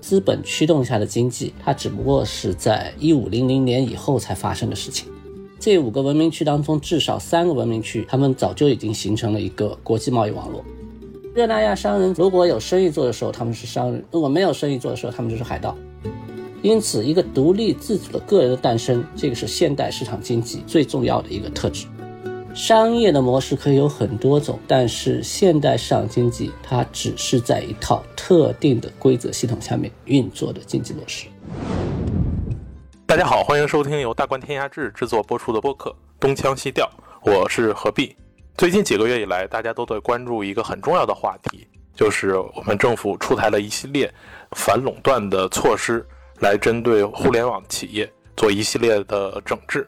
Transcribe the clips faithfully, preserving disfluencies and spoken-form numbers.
资本驱动下的经济，它只不过是在一五零零年以后才发生的事情。这五个文明区当中，至少三个文明区，他们早就已经形成了一个国际贸易网络。热那亚商人如果有生意做的时候，他们是商人；如果没有生意做的时候，他们就是海盗。因此，一个独立自主的个人的诞生，这个是现代市场经济最重要的一个特质。商业的模式可以有很多种，但是现代市场经济它只是在一套特定的规则系统下面运作的经济模式。大家好，欢迎收听由大观天下志制作播出的播客《东腔西调》，我是何必。最近几个月以来，大家都在关注一个很重要的话题，就是我们政府出台了一系列反垄断的措施，来针对互联网企业做一系列的整治。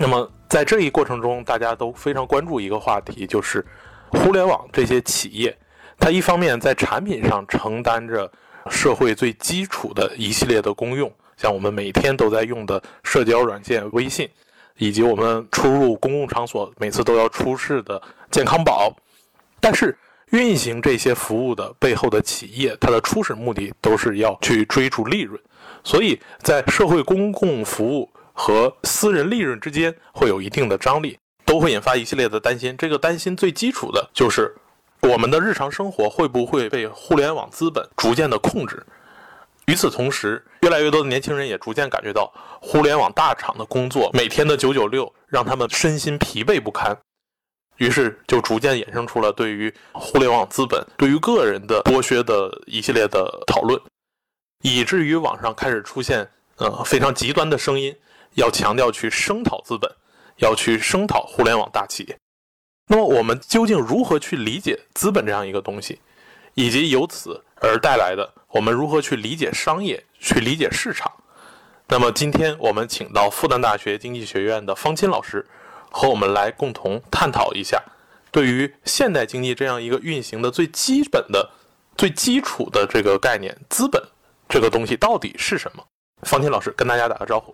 那么在这一过程中，大家都非常关注一个话题，就是互联网这些企业，它一方面在产品上承担着社会最基础的一系列的功用，像我们每天都在用的社交软件微信，以及我们出入公共场所每次都要出示的健康宝。但是运行这些服务的背后的企业，它的初始目的都是要去追逐利润，所以在社会公共服务和私人利润之间会有一定的张力，都会引发一系列的担心。这个担心最基础的就是我们的日常生活会不会被互联网资本逐渐的控制。与此同时，越来越多的年轻人也逐渐感觉到互联网大厂的工作，每天的九九六让他们身心疲惫不堪，于是就逐渐衍生出了对于互联网资本对于个人的剥削的一系列的讨论，以至于网上开始出现呃非常极端的声音，要强调去声讨资本，要去声讨互联网大企业。那么我们究竟如何去理解资本这样一个东西，以及由此而带来的我们如何去理解商业，去理解市场？那么今天我们请到复旦大学经济学院的方钦老师，和我们来共同探讨一下对于现代经济这样一个运行的最基本的最基础的这个概念，资本这个东西到底是什么。方钦老师跟大家打个招呼。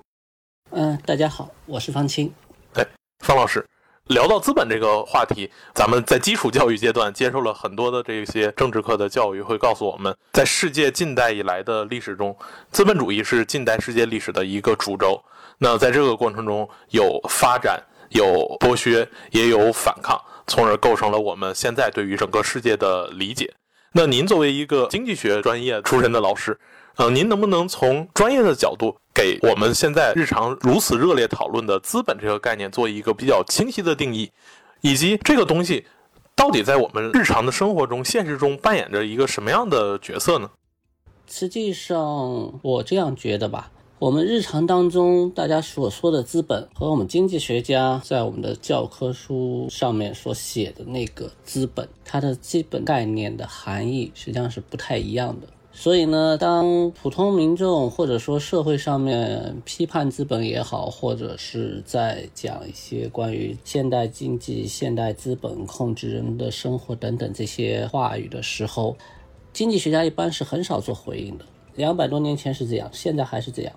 嗯，大家好，我是方钦。哎，方老师，聊到资本这个话题，咱们在基础教育阶段接受了很多的这些政治课的教育，会告诉我们，在世界近代以来的历史中，资本主义是近代世界历史的一个主轴。那在这个过程中，有发展，有剥削，也有反抗，从而构成了我们现在对于整个世界的理解。那您作为一个经济学专业出身的老师，呃，您能不能从专业的角度给我们现在日常如此热烈讨论的资本这个概念做一个比较清晰的定义，以及这个东西到底在我们日常的生活中现实中扮演着一个什么样的角色呢？实际上我这样觉得吧，我们日常当中大家所说的资本和我们经济学家在我们的教科书上面所写的那个资本，它的基本概念的含义实际上是不太一样的。所以呢，当普通民众或者说社会上面批判资本也好，或者是在讲一些关于现代经济、现代资本控制人的生活等等这些话语的时候，经济学家一般是很少做回应的。两百多年前是这样，现在还是这样。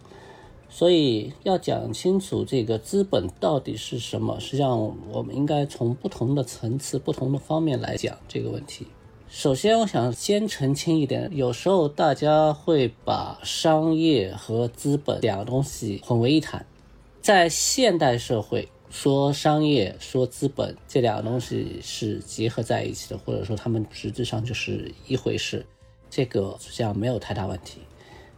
所以要讲清楚这个资本到底是什么，实际上我们应该从不同的层次、不同的方面来讲这个问题。首先我想先澄清一点，有时候大家会把商业和资本两个东西混为一谈。在现代社会，说商业说资本这两个东西是结合在一起的，或者说它们实质上就是一回事，这个实际上没有太大问题。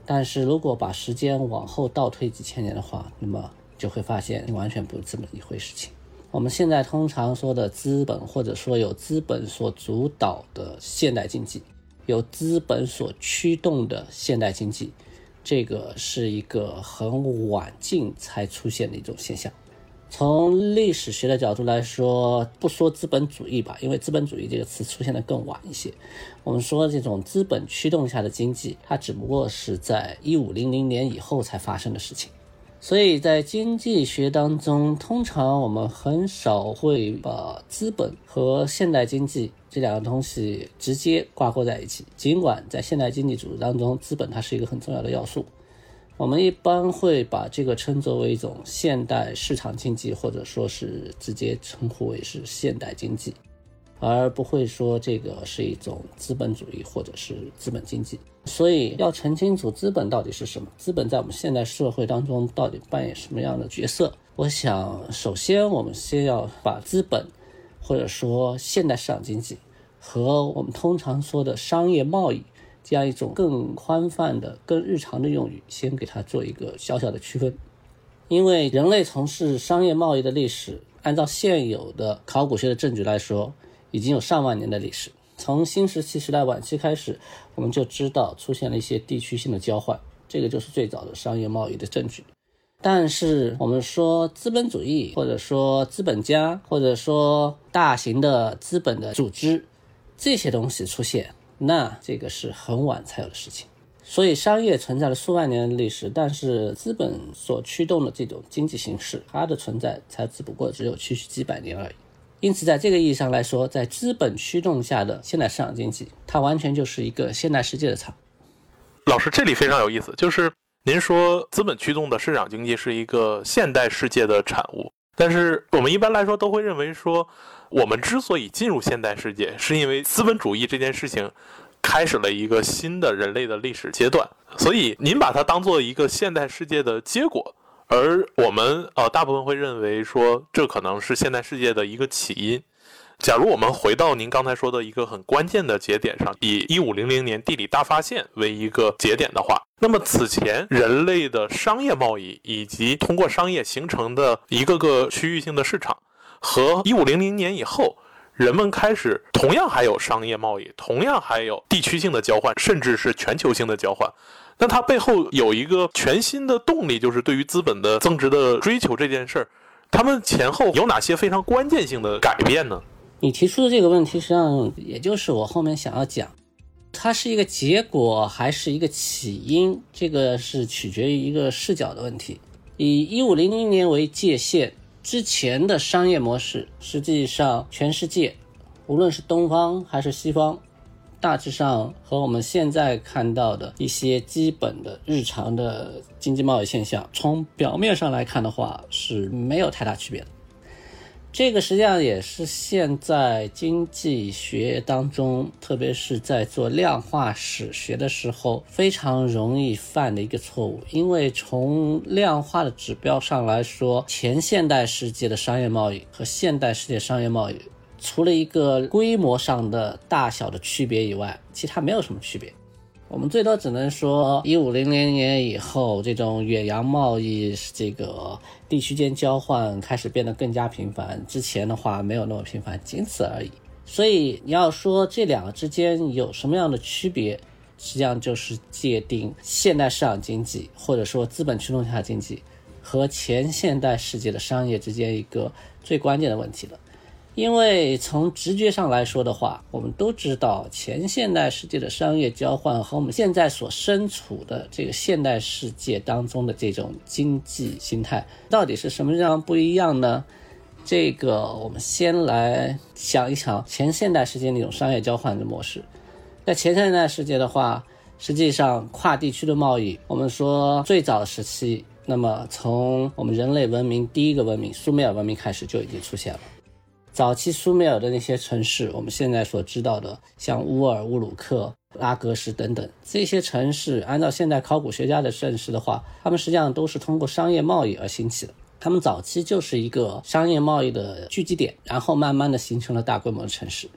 但是如果把时间往后倒推几千年的话，那么就会发现完全不是这么一回事情。我们现在通常说的资本，或者说有资本所主导的现代经济，有资本所驱动的现代经济，这个是一个很晚近才出现的一种现象。从历史学的角度来说，不说资本主义吧，因为资本主义这个词出现的更晚一些，我们说这种资本驱动下的经济，它只不过是在一五零零年以后才发生的事情。所以在经济学当中，通常我们很少会把资本和现代经济这两个东西直接挂钩在一起，尽管在现代经济组织当中，资本它是一个很重要的要素。我们一般会把这个称作为一种现代市场经济，或者说是直接称呼为是现代经济，而不会说这个是一种资本主义或者是资本经济。所以要澄清楚资本到底是什么，资本在我们现代社会当中到底扮演什么样的角色。我想首先我们先要把资本或者说现代市场经济和我们通常说的商业贸易这样一种更宽泛的更日常的用语先给它做一个小小的区分。因为人类从事商业贸易的历史，按照现有的考古学的证据来说，已经有上万年的历史。从新石器时代晚期开始，我们就知道出现了一些地区性的交换，这个就是最早的商业贸易的证据。但是我们说资本主义，或者说资本家，或者说大型的资本的组织，这些东西出现，那这个是很晚才有的事情。所以商业存在了数万年的历史，但是资本所驱动的这种经济形式，它的存在才只不过只有区区几百年而已。因此在这个意义上来说，在资本驱动下的现代市场经济，它完全就是一个现代世界的场。老师，这里非常有意思，就是您说资本驱动的市场经济是一个现代世界的产物，但是我们一般来说都会认为说，我们之所以进入现代世界，是因为资本主义这件事情开始了一个新的人类的历史阶段，所以您把它当做一个现代世界的结果，而我们呃大部分会认为说，这可能是现代世界的一个起因。假如我们回到您刚才说的一个很关键的节点上，以一五零零年地理大发现为一个节点的话，那么此前人类的商业贸易以及通过商业形成的一个个区域性的市场，和一五零零年以后人们开始同样还有商业贸易，同样还有地区性的交换，甚至是全球性的交换。那它背后有一个全新的动力，就是对于资本的增值的追求这件事儿，他们前后有哪些非常关键性的改变呢？你提出的这个问题实际上也就是我后面想要讲，它是一个结果还是一个起因，这个是取决于一个视角的问题。以一五零零年为界限之前的商业模式，实际上全世界无论是东方还是西方，大致上和我们现在看到的一些基本的日常的经济贸易现象，从表面上来看的话是没有太大区别的。这个实际上也是现在经济学当中，特别是在做量化史学的时候非常容易犯的一个错误。因为从量化的指标上来说，前现代世界的商业贸易和现代世界商业贸易除了一个规模上的大小的区别以外，其他没有什么区别。我们最多只能说一五零零年以后，这种远洋贸易这个地区间交换开始变得更加频繁，之前的话没有那么频繁，仅此而已。所以你要说这两个之间有什么样的区别，实际上就是界定现代市场经济或者说资本驱动下的经济和前现代世界的商业之间一个最关键的问题了。因为从直觉上来说的话，我们都知道前现代世界的商业交换和我们现在所身处的这个现代世界当中的这种经济形态到底是什么样不一样呢？这个我们先来想一想前现代世界那种商业交换的模式。在前现代世界的话，实际上跨地区的贸易，我们说最早的时期，那么从我们人类文明第一个文明苏美尔文明开始就已经出现了。早期苏美尔的那些城市，我们现在所知道的像乌尔、乌鲁克、拉格什等等，这些城市按照现代考古学家的证实的话，他们实际上都是通过商业贸易而兴起的。他们早期就是一个商业贸易的聚集点，然后慢慢的形成了大规模的城市。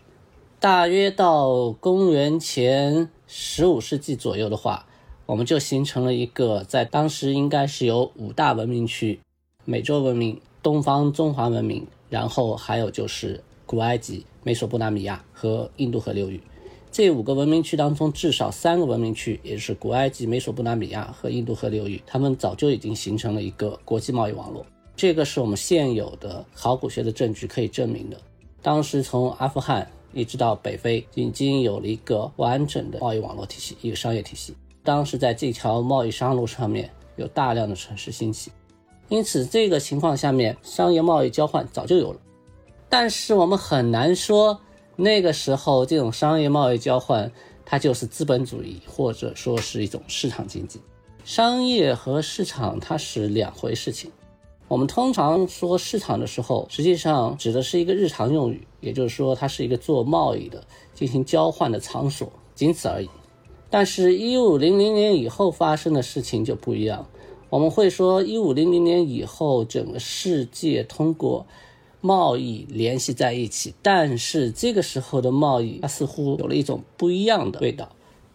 大约到公元前十五世纪左右的话，我们就形成了一个在当时应该是有五大文明区，美洲文明、东方中华文明，然后还有就是古埃及、美索不达米亚和印度河流域。这五个文明区当中，至少三个文明区，也就是古埃及、美索不达米亚和印度河流域，他们早就已经形成了一个国际贸易网络。这个是我们现有的考古学的证据可以证明的。当时从阿富汗一直到北非，已经有了一个完整的贸易网络体系，一个商业体系。当时在这条贸易商路上面有大量的城市兴起，因此这个情况下面商业贸易交换早就有了。但是我们很难说那个时候这种商业贸易交换它就是资本主义或者说是一种市场经济。商业和市场它是两回事情。我们通常说市场的时候，实际上指的是一个日常用语，也就是说它是一个做贸易的、进行交换的场所，仅此而已。但是一五零零年以后发生的事情就不一样，我们会说一五零零年以后整个世界通过贸易联系在一起，但是这个时候的贸易它似乎有了一种不一样的味道。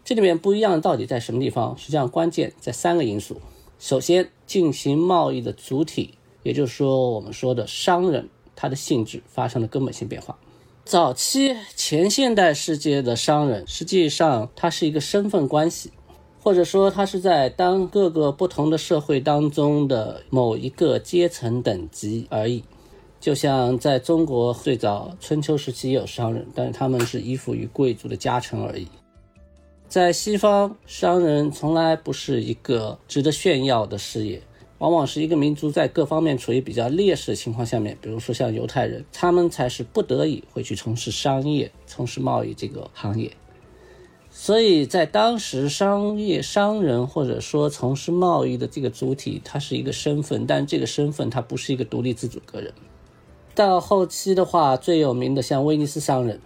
这里面不一样到底在什么地方？实际上关键在三个因素。首先，进行贸易的主体，也就是说我们说的商人，他的性质发生了根本性变化。早期前现代世界的商人，实际上他是一个身份关系，或者说他是在当各个不同的社会当中的某一个阶层等级而已。就像在中国最早春秋时期也有商人，但是他们是依附于贵族的家臣而已。在西方，商人从来不是一个值得炫耀的事业，往往是一个民族在各方面处于比较劣势的情况下面，比如说像犹太人，他们才是不得已会去从事商业、从事贸易这个行业。所以在当时，商业商人或者说从事贸易的这个主体，它是一个身份，但这个身份它不是一个独立自主个人。到后期的话，最有名的像威尼斯商人，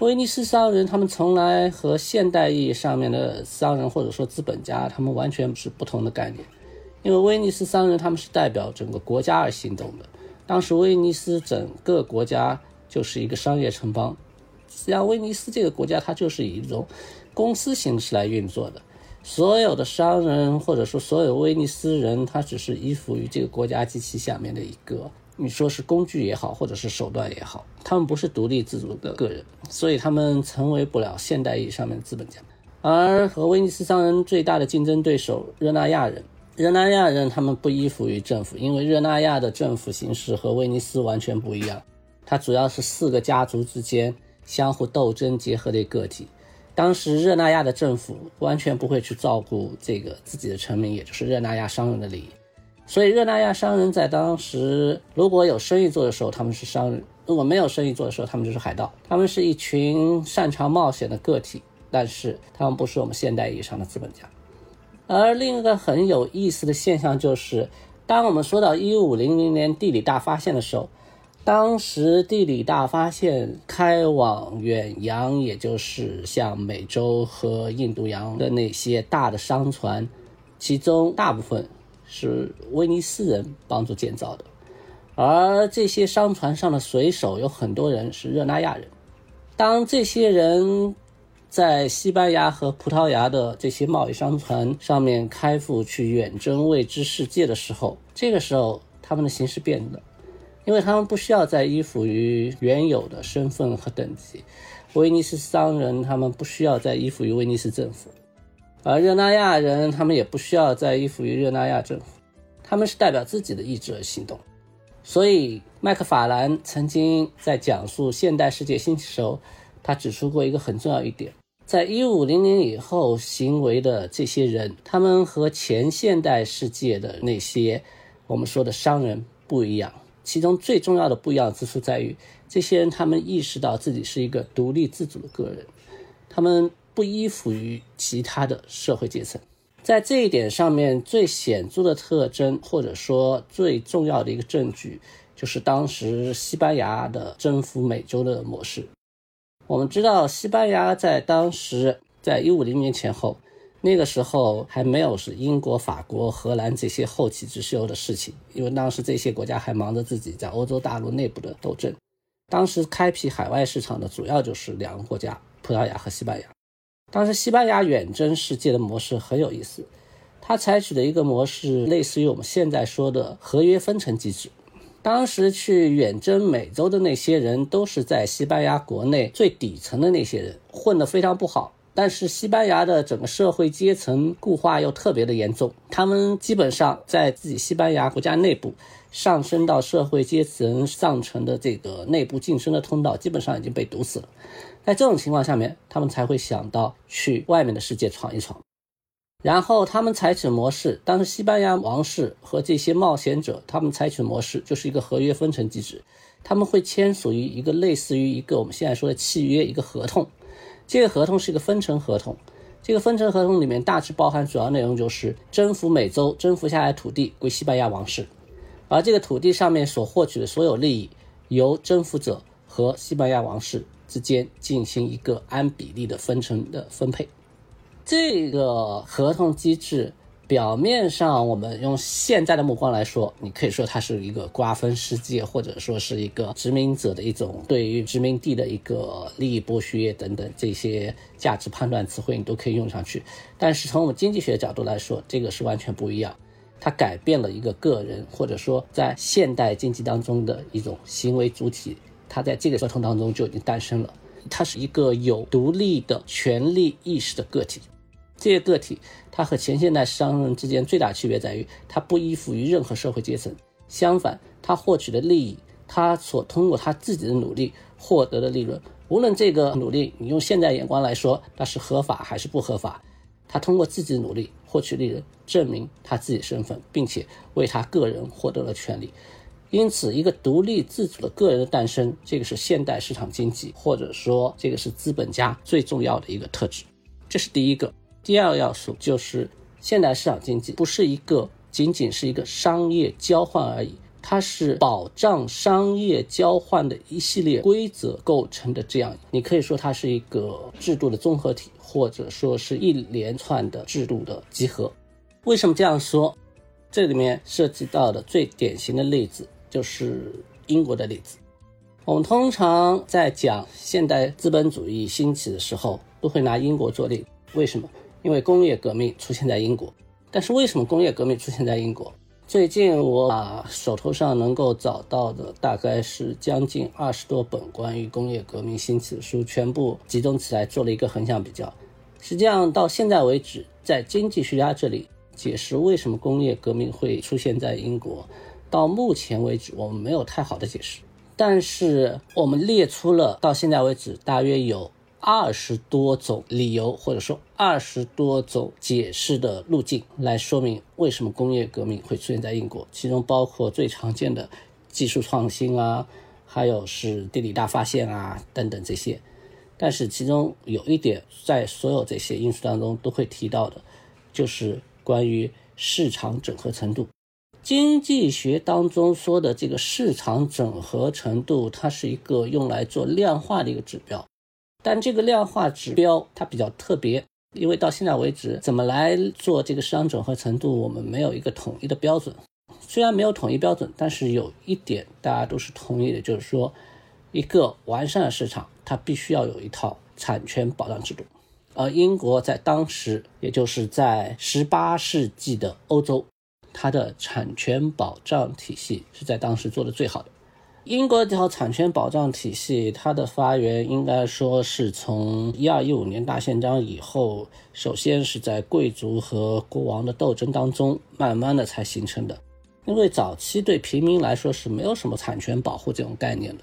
威尼斯商人他们从来和现代意义上面的商人或者说资本家，他们完全是不同的概念。因为威尼斯商人他们是代表整个国家而行动的，当时威尼斯整个国家就是一个商业城邦，实际上威尼斯这个国家它就是以一种公司形式来运作的，所有的商人或者说所有威尼斯人，他只是依附于这个国家机器下面的一个，你说是工具也好，或者是手段也好，他们不是独立自主的个人，所以他们成为不了现代意义上面的资本家。而和威尼斯商人最大的竞争对手热那亚人，热那亚人他们不依附于政府，因为热那亚的政府形式和威尼斯完全不一样，它主要是四个家族之间相互斗争结合的个体。当时热那亚的政府完全不会去照顾这个自己的臣民，也就是热那亚商人的利益，所以热那亚商人在当时如果有生意做的时候他们是商人，如果没有生意做的时候他们就是海盗，他们是一群擅长冒险的个体，但是他们不是我们现代意义上的资本家。而另一个很有意思的现象就是，当我们说到一五零零年地理大发现的时候，当时地理大发现开往远洋，也就是像美洲和印度洋的那些大的商船，其中大部分是威尼斯人帮助建造的，而这些商船上的水手有很多人是热那亚人。当这些人在西班牙和葡萄牙的这些贸易商船上面开赴去远征未知世界的时候，这个时候他们的形式变了，因为他们不需要再依附于原有的身份和等级。威尼斯商人他们不需要再依附于威尼斯政府，而热那亚人他们也不需要再依附于热那亚政府，他们是代表自己的意志而行动。所以麦克法兰曾经在讲述现代世界兴起时候，他指出过一个很重要一点，在一五零零以后行为的这些人，他们和前现代世界的那些我们说的商人不一样，其中最重要的不一样之处在于，这些人他们意识到自己是一个独立自主的个人，他们不依附于其他的社会阶层。在这一点上面最显著的特征或者说最重要的一个证据，就是当时西班牙的征服美洲的模式。我们知道西班牙在当时在一五零零年前后，那个时候还没有是英国、法国、荷兰这些后起之秀的事情，因为当时这些国家还忙着自己在欧洲大陆内部的斗争。当时开辟海外市场的主要就是两个国家，葡萄牙和西班牙。当时西班牙远征世界的模式很有意思，它采取的一个模式类似于我们现在说的合约分成机制。当时去远征美洲的那些人都是在西班牙国内最底层的那些人，混得非常不好，但是西班牙的整个社会阶层固化又特别的严重，他们基本上在自己西班牙国家内部上升到社会阶层上层的这个内部晋升的通道基本上已经被堵死了。在这种情况下面，他们才会想到去外面的世界闯一闯。然后他们采取模式，当时西班牙王室和这些冒险者，他们采取模式就是一个合约分成机制，他们会签署于一个类似于一个我们现在说的契约，一个合同。这个合同是一个分成合同，这个分成合同里面大致包含主要内容就是征服美洲征服下来土地归西班牙王室，而这个土地上面所获取的所有利益由征服者和西班牙王室之间进行一个按比例的分成的分配。这个合同机制表面上我们用现在的目光来说，你可以说它是一个瓜分世界，或者说是一个殖民者的一种对于殖民地的一个利益剥削等等，这些价值判断词汇你都可以用上去。但是从我们经济学角度来说，这个是完全不一样，它改变了一个个人或者说在现代经济当中的一种行为主体，它在这个合同当中就已经诞生了，它是一个有独立的权利意识的个体。这些个体它和前现代商人之间最大区别在于，它不依附于任何社会阶层，相反它获取的利益，它所通过它自己的努力获得的利润，无论这个努力你用现代眼光来说那是合法还是不合法，它通过自己的努力获取利润，证明它自己身份，并且为他个人获得了权利。因此一个独立自主的个人的诞生，这个是现代市场经济，或者说这个是资本家最重要的一个特质，这是第一个。第二个要素就是现代市场经济不是一个仅仅是一个商业交换而已，它是保障商业交换的一系列规则构成的，这样你可以说它是一个制度的综合体，或者说是一连串的制度的集合。为什么这样说？这里面涉及到的最典型的例子就是英国的例子。我们通常在讲现代资本主义兴起的时候都会拿英国做例子，为什么？因为工业革命出现在英国。但是为什么工业革命出现在英国？最近我把手头上能够找到的大概是将近二十多本关于工业革命兴起的书全部集中起来做了一个横向比较。实际上到现在为止，在经济学家这里解释为什么工业革命会出现在英国，到目前为止我们没有太好的解释，但是我们列出了到现在为止大约有二十多种理由，或者说二十多种解释的路径来说明为什么工业革命会出现在英国，其中包括最常见的技术创新啊，还有是地理大发现啊等等这些。但是其中有一点在所有这些因素当中都会提到的，就是关于市场整合程度。经济学当中说的这个市场整合程度，它是一个用来做量化的一个指标，但这个量化指标它比较特别，因为到现在为止怎么来做这个市场整合程度，我们没有一个统一的标准。虽然没有统一标准，但是有一点大家都是同意的，就是说一个完善的市场它必须要有一套产权保障制度。而英国在当时，也就是在十八世纪的欧洲，它的产权保障体系是在当时做的最好的。英国这套产权保障体系，它的发源应该说是从一二一五年大宪章以后，首先是在贵族和国王的斗争当中慢慢的才形成的。因为早期对平民来说是没有什么产权保护这种概念的，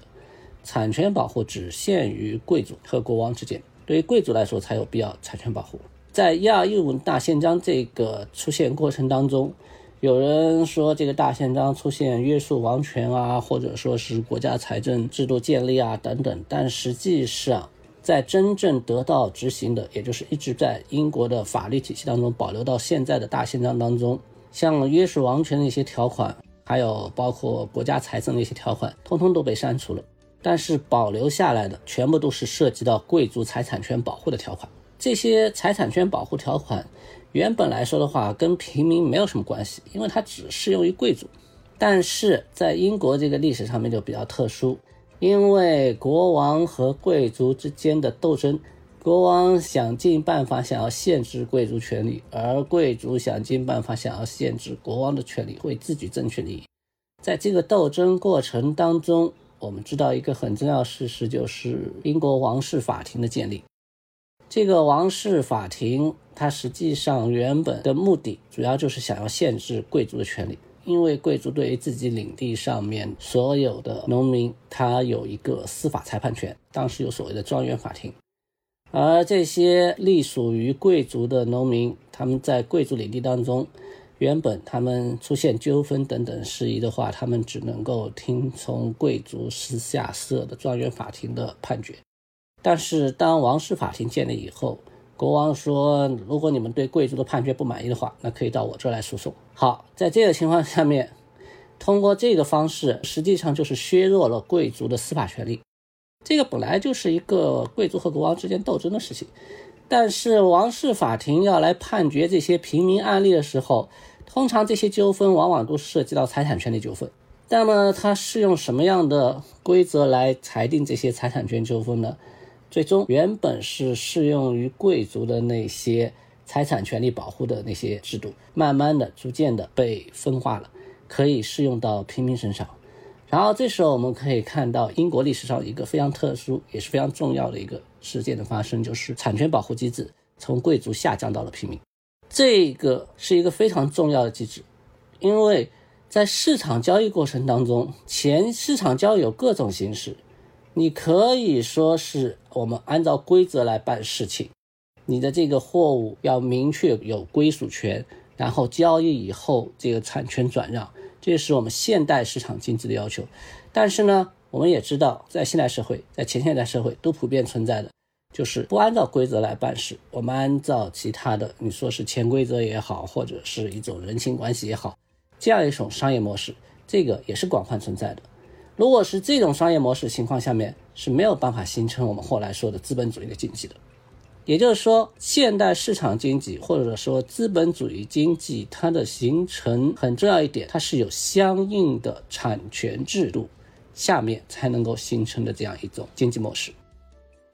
产权保护只限于贵族和国王之间，对于贵族来说才有必要产权保护。在一二一五大宪章这个出现过程当中，有人说这个大宪章出现约束王权啊，或者说是国家财政制度建立啊等等，但实际上在真正得到执行的，也就是一直在英国的法律体系当中保留到现在的大宪章当中，像约束王权的一些条款，还有包括国家财政的一些条款，通通都被删除了。但是保留下来的全部都是涉及到贵族财产权保护的条款。这些财产权保护条款原本来说的话跟平民没有什么关系，因为它只适用于贵族。但是在英国这个历史上面就比较特殊，因为国王和贵族之间的斗争，国王想尽办法想要限制贵族权利，而贵族想尽办法想要限制国王的权利，为自己争取利益。在这个斗争过程当中，我们知道一个很重要的事实，就是英国王室法庭的建立。这个王室法庭它实际上原本的目的主要就是想要限制贵族的权利，因为贵族对于自己领地上面所有的农民他有一个司法裁判权，当时有所谓的庄园法庭。而这些隶属于贵族的农民，他们在贵族领地当中，原本他们出现纠纷等等事宜的话，他们只能够听从贵族私下设的庄园法庭的判决。但是当王室法庭建立以后，国王说，如果你们对贵族的判决不满意的话，那可以到我这来诉讼。好，在这个情况下面，通过这个方式实际上就是削弱了贵族的司法权利。这个本来就是一个贵族和国王之间斗争的事情，但是王室法庭要来判决这些平民案例的时候，通常这些纠纷往往都涉及到财产权的纠纷。那么它是用什么样的规则来裁定这些财产权纠纷呢？最终原本是适用于贵族的那些财产权利保护的那些制度，慢慢的逐渐的被分化了，可以适用到平民身上。然后这时候我们可以看到英国历史上一个非常特殊也是非常重要的一个事件的发生，就是产权保护机制从贵族下降到了平民。这个是一个非常重要的机制，因为在市场交易过程当中，前市场交易有各种形式，你可以说是我们按照规则来办事情，你的这个货物要明确有归属权，然后交易以后这个产权转让，这是我们现代市场经济的要求。但是呢，我们也知道在现代社会在前现代社会都普遍存在的就是不按照规则来办事，我们按照其他的，你说是潜规则也好，或者是一种人情关系也好，这样一种商业模式，这个也是广泛存在的。如果是这种商业模式情况下面，是没有办法形成我们后来说的资本主义的经济的。也就是说，现代市场经济或者说资本主义经济，它的形成很重要一点，它是有相应的产权制度下面才能够形成的这样一种经济模式。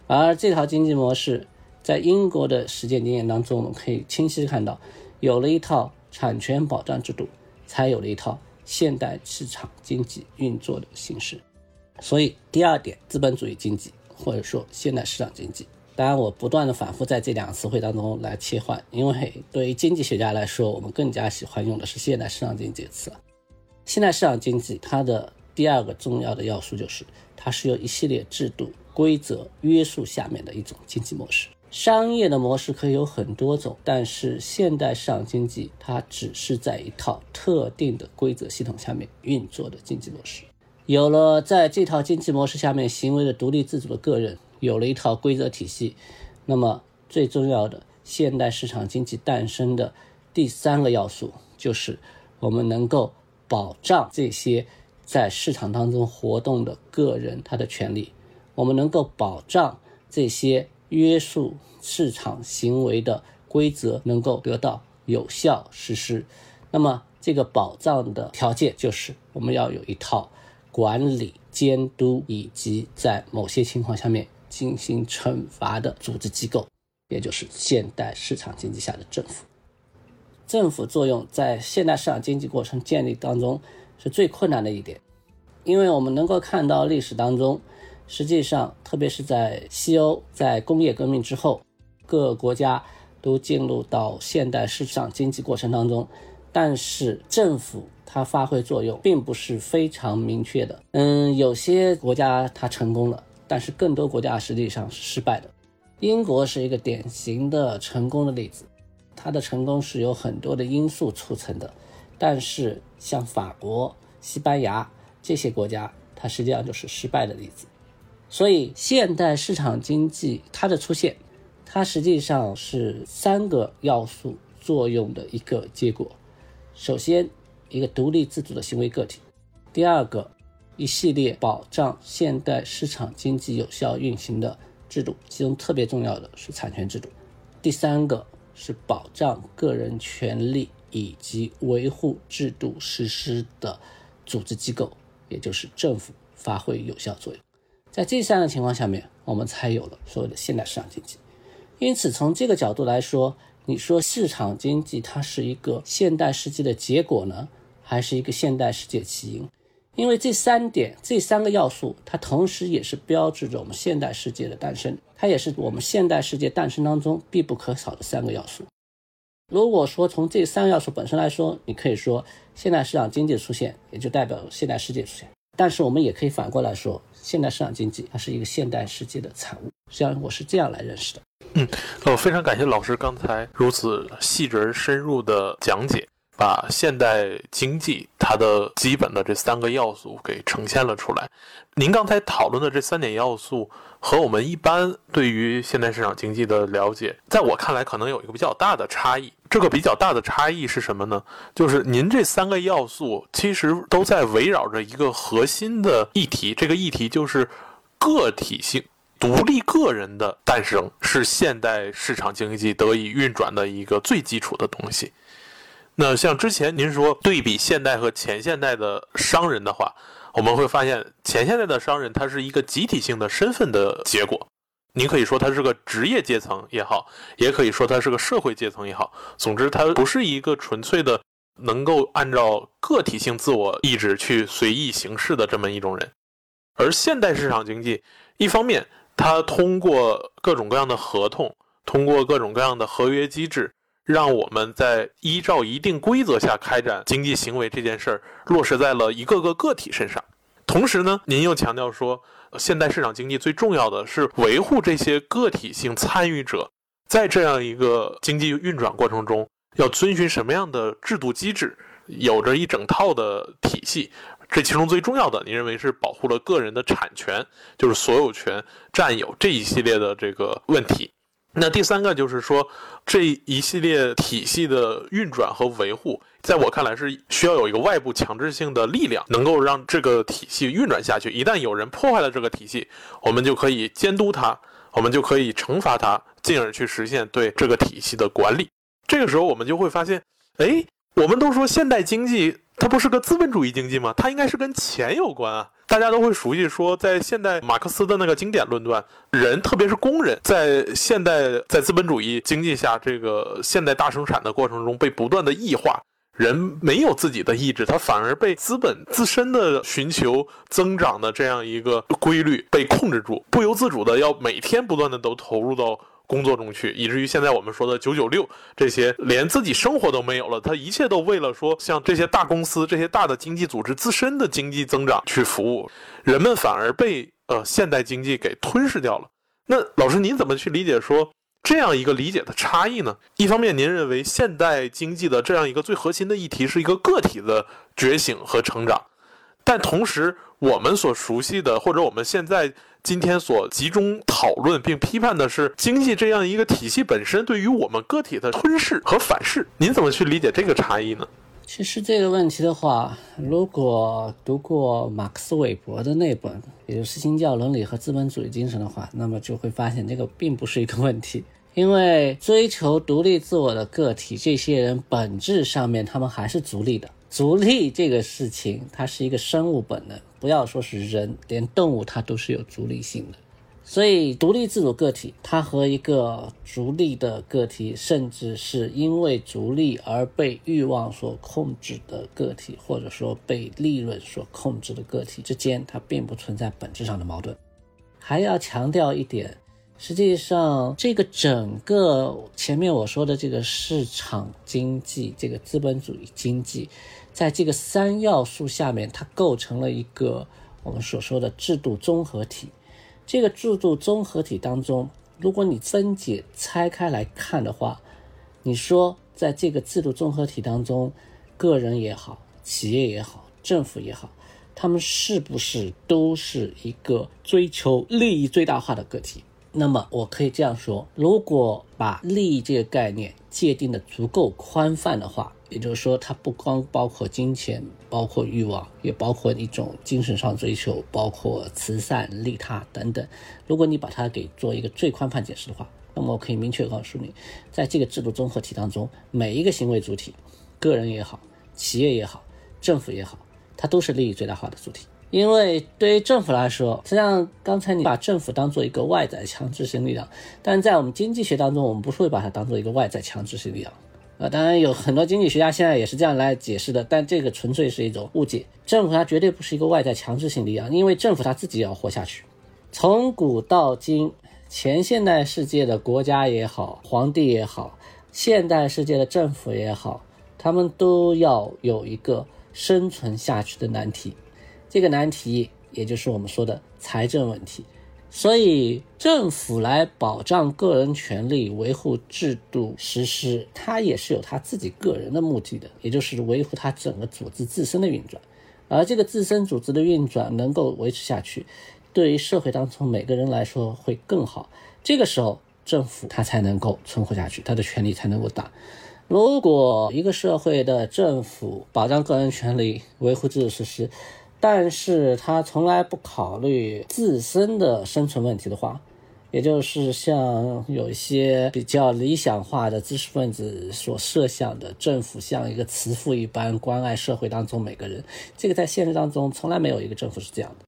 而这套经济模式在英国的实践经验当中，我们可以清晰看到，有了一套产权保障制度，才有了一套现代市场经济运作的形式。所以第二点，资本主义经济或者说现代市场经济，当然我不断的反复在这两个词汇当中来切换，因为对于经济学家来说，我们更加喜欢用的是现代市场经济词。现代市场经济它的第二个重要的要素就是，它是由一系列制度、规则、约束下面的一种经济模式。商业的模式可以有很多种，但是现代市场经济它只是在一套特定的规则系统下面运作的经济模式。有了在这套经济模式下面行为的独立自主的个人，有了一套规则体系，那么最重要的现代市场经济诞生的第三个要素，就是我们能够保障这些在市场当中活动的个人他的权利，我们能够保障这些约束市场行为的规则能够得到有效实施。那么这个保障的条件就是我们要有一套管理、监督以及在某些情况下面进行惩罚的组织机构，也就是现代市场经济下的政府。政府作用在现代市场经济过程建立当中是最困难的一点，因为我们能够看到历史当中，实际上特别是在西欧，在工业革命之后，各个国家都进入到现代市场经济过程当中，但是政府它发挥作用并不是非常明确的。嗯，有些国家它成功了，但是更多国家实际上是失败的。英国是一个典型的成功的例子，它的成功是有很多的因素促成的，但是像法国、西班牙这些国家，它实际上就是失败的例子。所以现代市场经济它的出现，它实际上是三个要素作用的一个结果。首先，一个独立自主的行为个体；第二个，一系列保障现代市场经济有效运行的制度，其中特别重要的是产权制度；第三个是保障个人权利以及维护制度实施的组织机构，也就是政府发挥有效作用。在这三个情况下面，我们才有了所谓的现代市场经济。因此从这个角度来说，你说市场经济它是一个现代世界的结果呢，还是一个现代世界起因？因为这三点，这三个要素，它同时也是标志着我们现代世界的诞生，它也是我们现代世界诞生当中必不可少的三个要素。如果说从这三个要素本身来说，你可以说现代市场经济的出现也就代表现代世界出现，但是我们也可以反过来说，现代市场经济它是一个现代世界的产物。实际上我是这样来认识的。嗯，我非常感谢老师刚才如此细致而深入的讲解。把现代经济它的基本的这三个要素给呈现了出来。您刚才讨论的这三点要素和我们一般对于现代市场经济的了解，在我看来可能有一个比较大的差异。这个比较大的差异是什么呢？就是您这三个要素其实都在围绕着一个核心的议题，这个议题就是个体性。独立个人的诞生是现代市场经济得以运转的一个最基础的东西。那像之前您说对比现代和前现代的商人的话，我们会发现前现代的商人他是一个集体性的身份的结果，您可以说他是个职业阶层也好，也可以说他是个社会阶层也好，总之他不是一个纯粹的能够按照个体性自我意志去随意行事的这么一种人。而现代市场经济一方面它通过各种各样的合同，通过各种各样的合约机制，让我们在依照一定规则下开展经济行为这件事儿落实在了一个个个体身上。同时呢，您又强调说现代市场经济最重要的是维护这些个体性参与者在这样一个经济运转过程中要遵循什么样的制度机制，有着一整套的体系。这其中最重要的，您认为是保护了个人的产权，就是所有权、占有这一系列的这个问题。那第三个就是说，这一系列体系的运转和维护，在我看来是需要有一个外部强制性的力量，能够让这个体系运转下去。一旦有人破坏了这个体系，我们就可以监督他，我们就可以惩罚他，进而去实现对这个体系的管理。这个时候我们就会发现，哎，我们都说现代经济它不是个资本主义经济吗？它应该是跟钱有关啊。大家都会熟悉说，在现代马克思的那个经典论断，人特别是工人在现代在资本主义经济下这个现代大生产的过程中被不断的异化，人没有自己的意志，他反而被资本自身的寻求增长的这样一个规律被控制住，不由自主的要每天不断的都投入到工作中去，以至于现在我们说的九九六这些连自己生活都没有了，他一切都为了说像这些大公司这些大的经济组织自身的经济增长去服务，人们反而被呃现代经济给吞噬掉了。那老师您怎么去理解说这样一个理解的差异呢？一方面您认为现代经济的这样一个最核心的议题是一个个体的觉醒和成长，但同时我们所熟悉的或者我们现在今天所集中讨论并批判的是经济这样一个体系本身对于我们个体的吞噬和反噬，您怎么去理解这个差异呢？其实这个问题的话，如果读过马克思韦伯的那本也就是《新教伦理和资本主义精神》的话，那么就会发现这个并不是一个问题。因为追求独立自我的个体，这些人本质上面他们还是逐利的。逐利这个事情它是一个生物本能，不要说是人，连动物它都是有逐利性的。所以独立自主个体它和一个逐利的个体，甚至是因为逐利而被欲望所控制的个体，或者说被利润所控制的个体之间，它并不存在本质上的矛盾。还要强调一点，实际上这个整个前面我说的这个市场经济，这个资本主义经济，在这个三要素下面，它构成了一个我们所说的制度综合体。这个制度综合体当中，如果你分解拆开来看的话，你说在这个制度综合体当中，个人也好，企业也好，政府也好，他们是不是都是一个追求利益最大化的个体？那么我可以这样说，如果把利益这个概念界定的足够宽泛的话，也就是说它不光包括金钱，包括欲望，也包括一种精神上追求，包括慈善利他等等。如果你把它给做一个最宽泛解释的话，那么我可以明确告诉你，在这个制度综合体当中，每一个行为主体，个人也好，企业也好，政府也好，它都是利益最大化的主体。因为对于政府来说，实际上刚才你把政府当做一个外在强制性力量，但在我们经济学当中，我们不会把它当做一个外在强制性力量。呃，当然有很多经济学家现在也是这样来解释的，但这个纯粹是一种误解。政府它绝对不是一个外在强制性力量，因为政府它自己要活下去。从古到今，前现代世界的国家也好，皇帝也好，现代世界的政府也好，他们都要有一个生存下去的难题。这个难题也就是我们说的财政问题，所以政府来保障个人权利，维护制度实施，它也是有它自己个人的目的的，也就是维护它整个组织自身的运转。而这个自身组织的运转能够维持下去，对于社会当中每个人来说会更好，这个时候政府它才能够存活下去，它的权利才能够大。如果一个社会的政府保障个人权利，维护制度实施，但是它从来不考虑自身的生存问题的话，也就是像有一些比较理想化的知识分子所设想的，政府像一个慈父一般关爱社会当中每个人，这个在现实当中从来没有一个政府是这样的。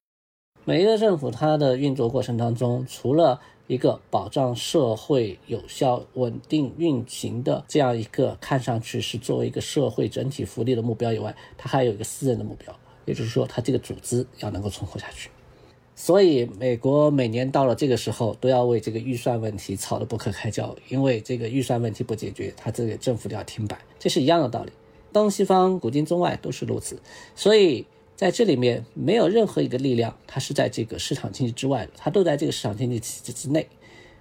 每一个政府它的运作过程当中，除了一个保障社会有效稳定运行的这样一个看上去是作为一个社会整体福利的目标以外，它还有一个私人的目标，也就是说它这个组织要能够存活下去。所以美国每年到了这个时候都要为这个预算问题吵得不可开交，因为这个预算问题不解决，它这个政府就要停摆，这是一样的道理，东西方古今中外都是如此。所以在这里面没有任何一个力量它是在这个市场经济之外的，它都在这个市场经济体制之内，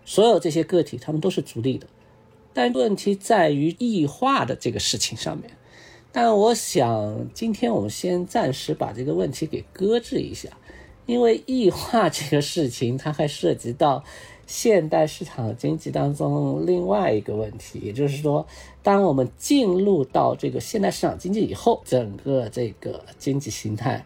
所有这些个体他们都是逐利的，但问题在于异化的这个事情上面。但我想今天我们先暂时把这个问题给搁置一下，因为异化这个事情它还涉及到现代市场经济当中另外一个问题，也就是说当我们进入到这个现代市场经济以后，整个这个经济形态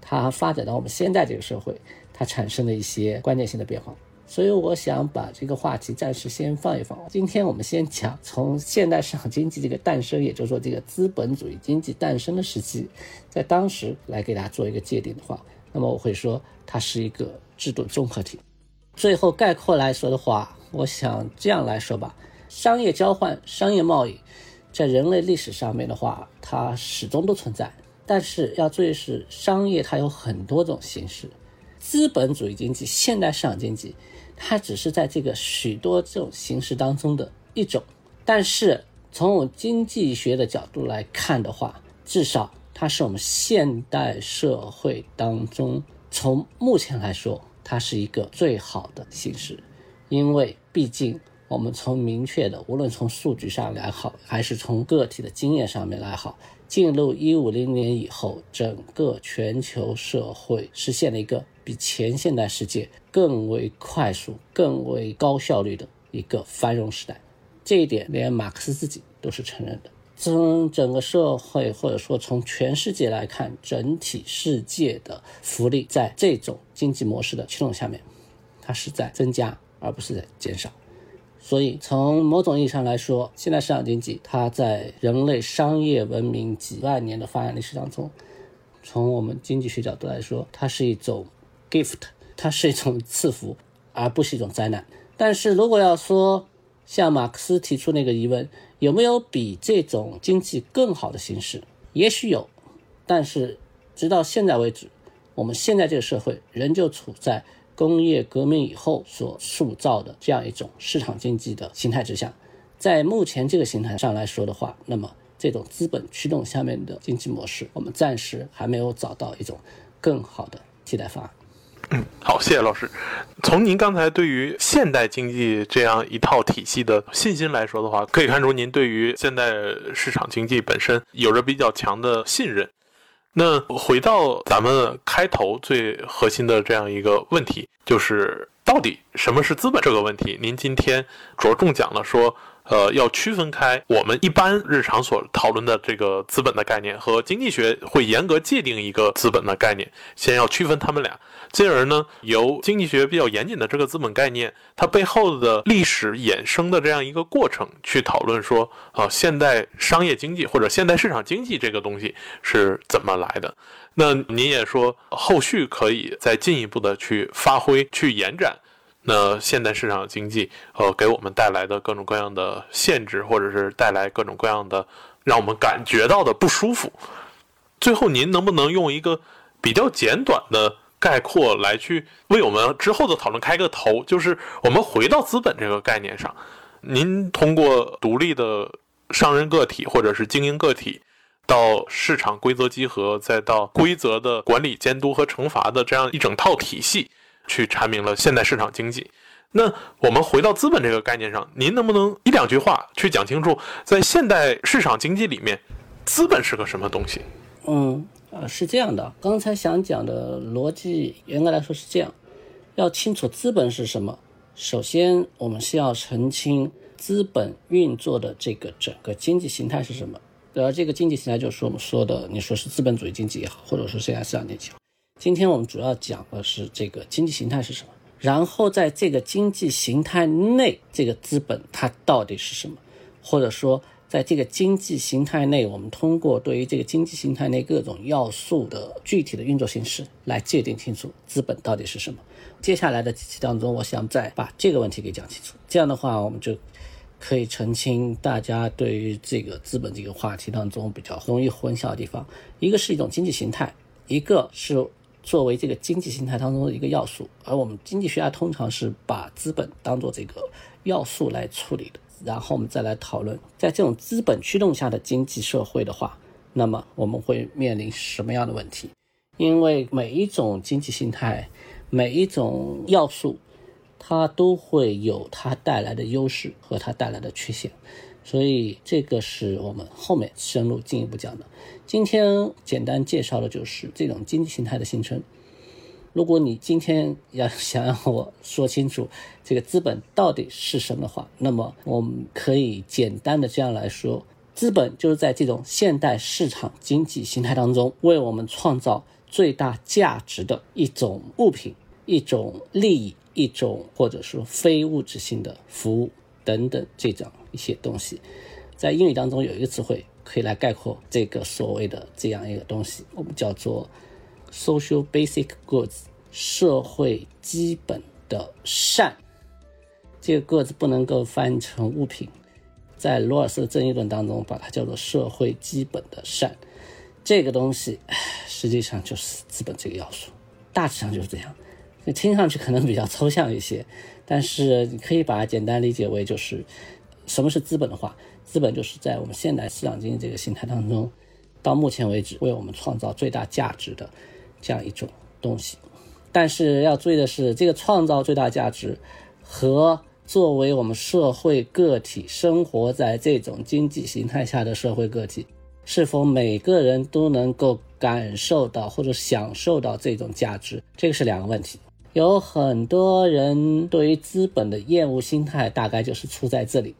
它发展到我们现在这个社会，它产生了一些关键性的变化。所以我想把这个话题暂时先放一放，今天我们先讲从现代市场经济这个诞生，也就是说这个资本主义经济诞生的时期，在当时来给大家做一个界定的话，那么我会说它是一个制度综合体。最后概括来说的话，我想这样来说吧，商业交换、商业贸易在人类历史上面的话它始终都存在，但是要注意是商业它有很多种形式，资本主义经济、现代市场经济它只是在这个许多这种形式当中的一种，但是从我们经济学的角度来看的话，至少它是我们现代社会当中从目前来说它是一个最好的形式。因为毕竟我们从明确的无论从数据上来好，还是从个体的经验上面来好，进入一五零零年以后，整个全球社会实现了一个比前现代世界更为快速、更为高效率的一个繁荣时代，这一点连马克思自己都是承认的。从整个社会或者说从全世界来看，整体世界的福利在这种经济模式的驱动下面，它是在增加而不是在减少。所以从某种意义上来说，现代市场经济它在人类商业文明几万年的发展历史当中，从我们经济学角度来说，它是一种 gift， 它是一种赐福，而不是一种灾难。但是如果要说像马克思提出那个疑问，有没有比这种经济更好的形式？也许有，但是直到现在为止，我们现在这个社会仍旧处在工业革命以后所塑造的这样一种市场经济的形态之下。在目前这个形态上来说的话，那么这种资本驱动下面的经济模式，我们暂时还没有找到一种更好的替代方案。嗯，好，谢谢老师。从您刚才对于现代经济这样一套体系的信心来说的话，可以看出您对于现代市场经济本身有着比较强的信任。那回到咱们开头最核心的这样一个问题，就是到底什么是资本这个问题，您今天着重讲了说呃，要区分开我们一般日常所讨论的这个资本的概念和经济学会严格界定一个资本的概念，先要区分他们俩，进而呢，由经济学比较严谨的这个资本概念它背后的历史衍生的这样一个过程去讨论说、呃、现代商业经济或者现代市场经济这个东西是怎么来的。那您也说后续可以再进一步的去发挥去延展那现代市场经济呃，给我们带来的各种各样的限制，或者是带来各种各样的让我们感觉到的不舒服。最后您能不能用一个比较简短的概括来去为我们之后的讨论开个头，就是我们回到资本这个概念上，您通过独立的商人个体或者是精英个体到市场规则集合，再到规则的管理监督和惩罚的这样一整套体系，去阐明了现代市场经济。那我们回到资本这个概念上，您能不能一两句话去讲清楚，在现代市场经济里面，资本是个什么东西？嗯，呃，是这样的，刚才想讲的逻辑严格来说是这样，要清楚资本是什么，首先我们是要澄清资本运作的这个整个经济形态是什么。而这个经济形态就是我们说的，你说是资本主义经济也好，或者说现代市场经济也好，今天我们主要讲的是这个经济形态是什么，然后在这个经济形态内，这个资本它到底是什么，或者说在这个经济形态内，我们通过对于这个经济形态内各种要素的具体的运作形式来界定清楚资本到底是什么。接下来的几期当中，我想再把这个问题给讲清楚，这样的话我们就可以澄清大家对于这个资本这个话题当中比较容易混淆的地方。一个是一种经济形态，一个是作为这个经济形态当中的一个要素，而我们经济学家通常是把资本当作这个要素来处理的。然后我们再来讨论，在这种资本驱动下的经济社会的话，那么我们会面临什么样的问题？因为每一种经济形态，每一种要素，它都会有它带来的优势和它带来的缺陷，所以这个是我们后面深入进一步讲的。今天简单介绍的就是这种经济形态的形成。如果你今天要想让我说清楚这个资本到底是什么的话，那么我们可以简单的这样来说，资本就是在这种现代市场经济形态当中为我们创造最大价值的一种物品、一种利益、一种或者说非物质性的服务等等这种一些东西。在英语当中有一个词汇可以来概括这个所谓的这样一个东西，我们叫做 social basic goods， 社会基本的善。这个 goods 不能够翻译成物品，在罗尔斯的正义论当中把它叫做社会基本的善。这个东西实际上就是资本这个要素，大致上就是这样。听上去可能比较抽象一些，但是你可以把它简单理解为，就是什么是资本的话，资本就是在我们现代市场经济这个形态当中，到目前为止为我们创造最大价值的这样一种东西。但是要注意的是，这个创造最大价值和作为我们社会个体生活在这种经济形态下的社会个体，是否每个人都能够感受到或者享受到这种价值，这个是两个问题。有很多人对于资本的厌恶心态大概就是出在这里，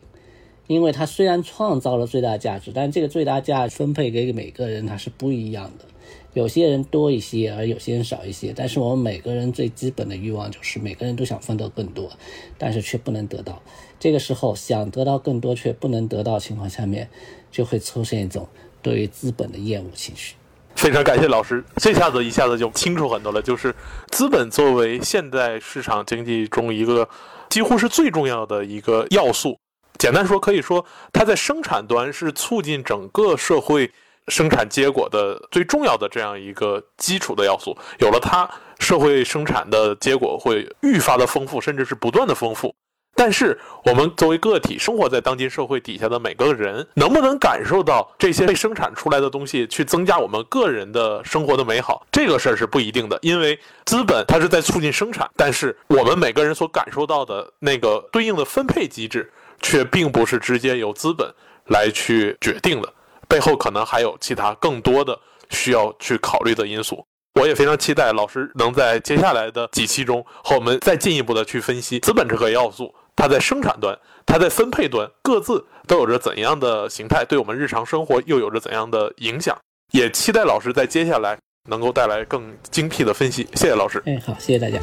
因为它虽然创造了最大价值，但这个最大价值分配给每个人它是不一样的，有些人多一些而有些人少一些。但是我们每个人最基本的欲望就是每个人都想分得更多，但是却不能得到。这个时候想得到更多却不能得到情况下面，就会出现一种对于资本的厌恶情绪。非常感谢老师，这下子一下子就清楚很多了。就是资本作为现代市场经济中一个几乎是最重要的一个要素，简单说可以说它在生产端是促进整个社会生产结果的最重要的这样一个基础的要素。有了它，社会生产的结果会愈发的丰富，甚至是不断的丰富。但是我们作为个体生活在当今社会底下的每个人，能不能感受到这些被生产出来的东西去增加我们个人的生活的美好，这个事儿是不一定的。因为资本它是在促进生产，但是我们每个人所感受到的那个对应的分配机制却并不是直接由资本来去决定的，背后可能还有其他更多的需要去考虑的因素。我也非常期待老师能在接下来的几期中和我们再进一步的去分析资本这个要素，它在生产端、它在分配端各自都有着怎样的形态，对我们日常生活又有着怎样的影响。也期待老师在接下来能够带来更精辟的分析。谢谢老师。嗯，好，谢谢大家。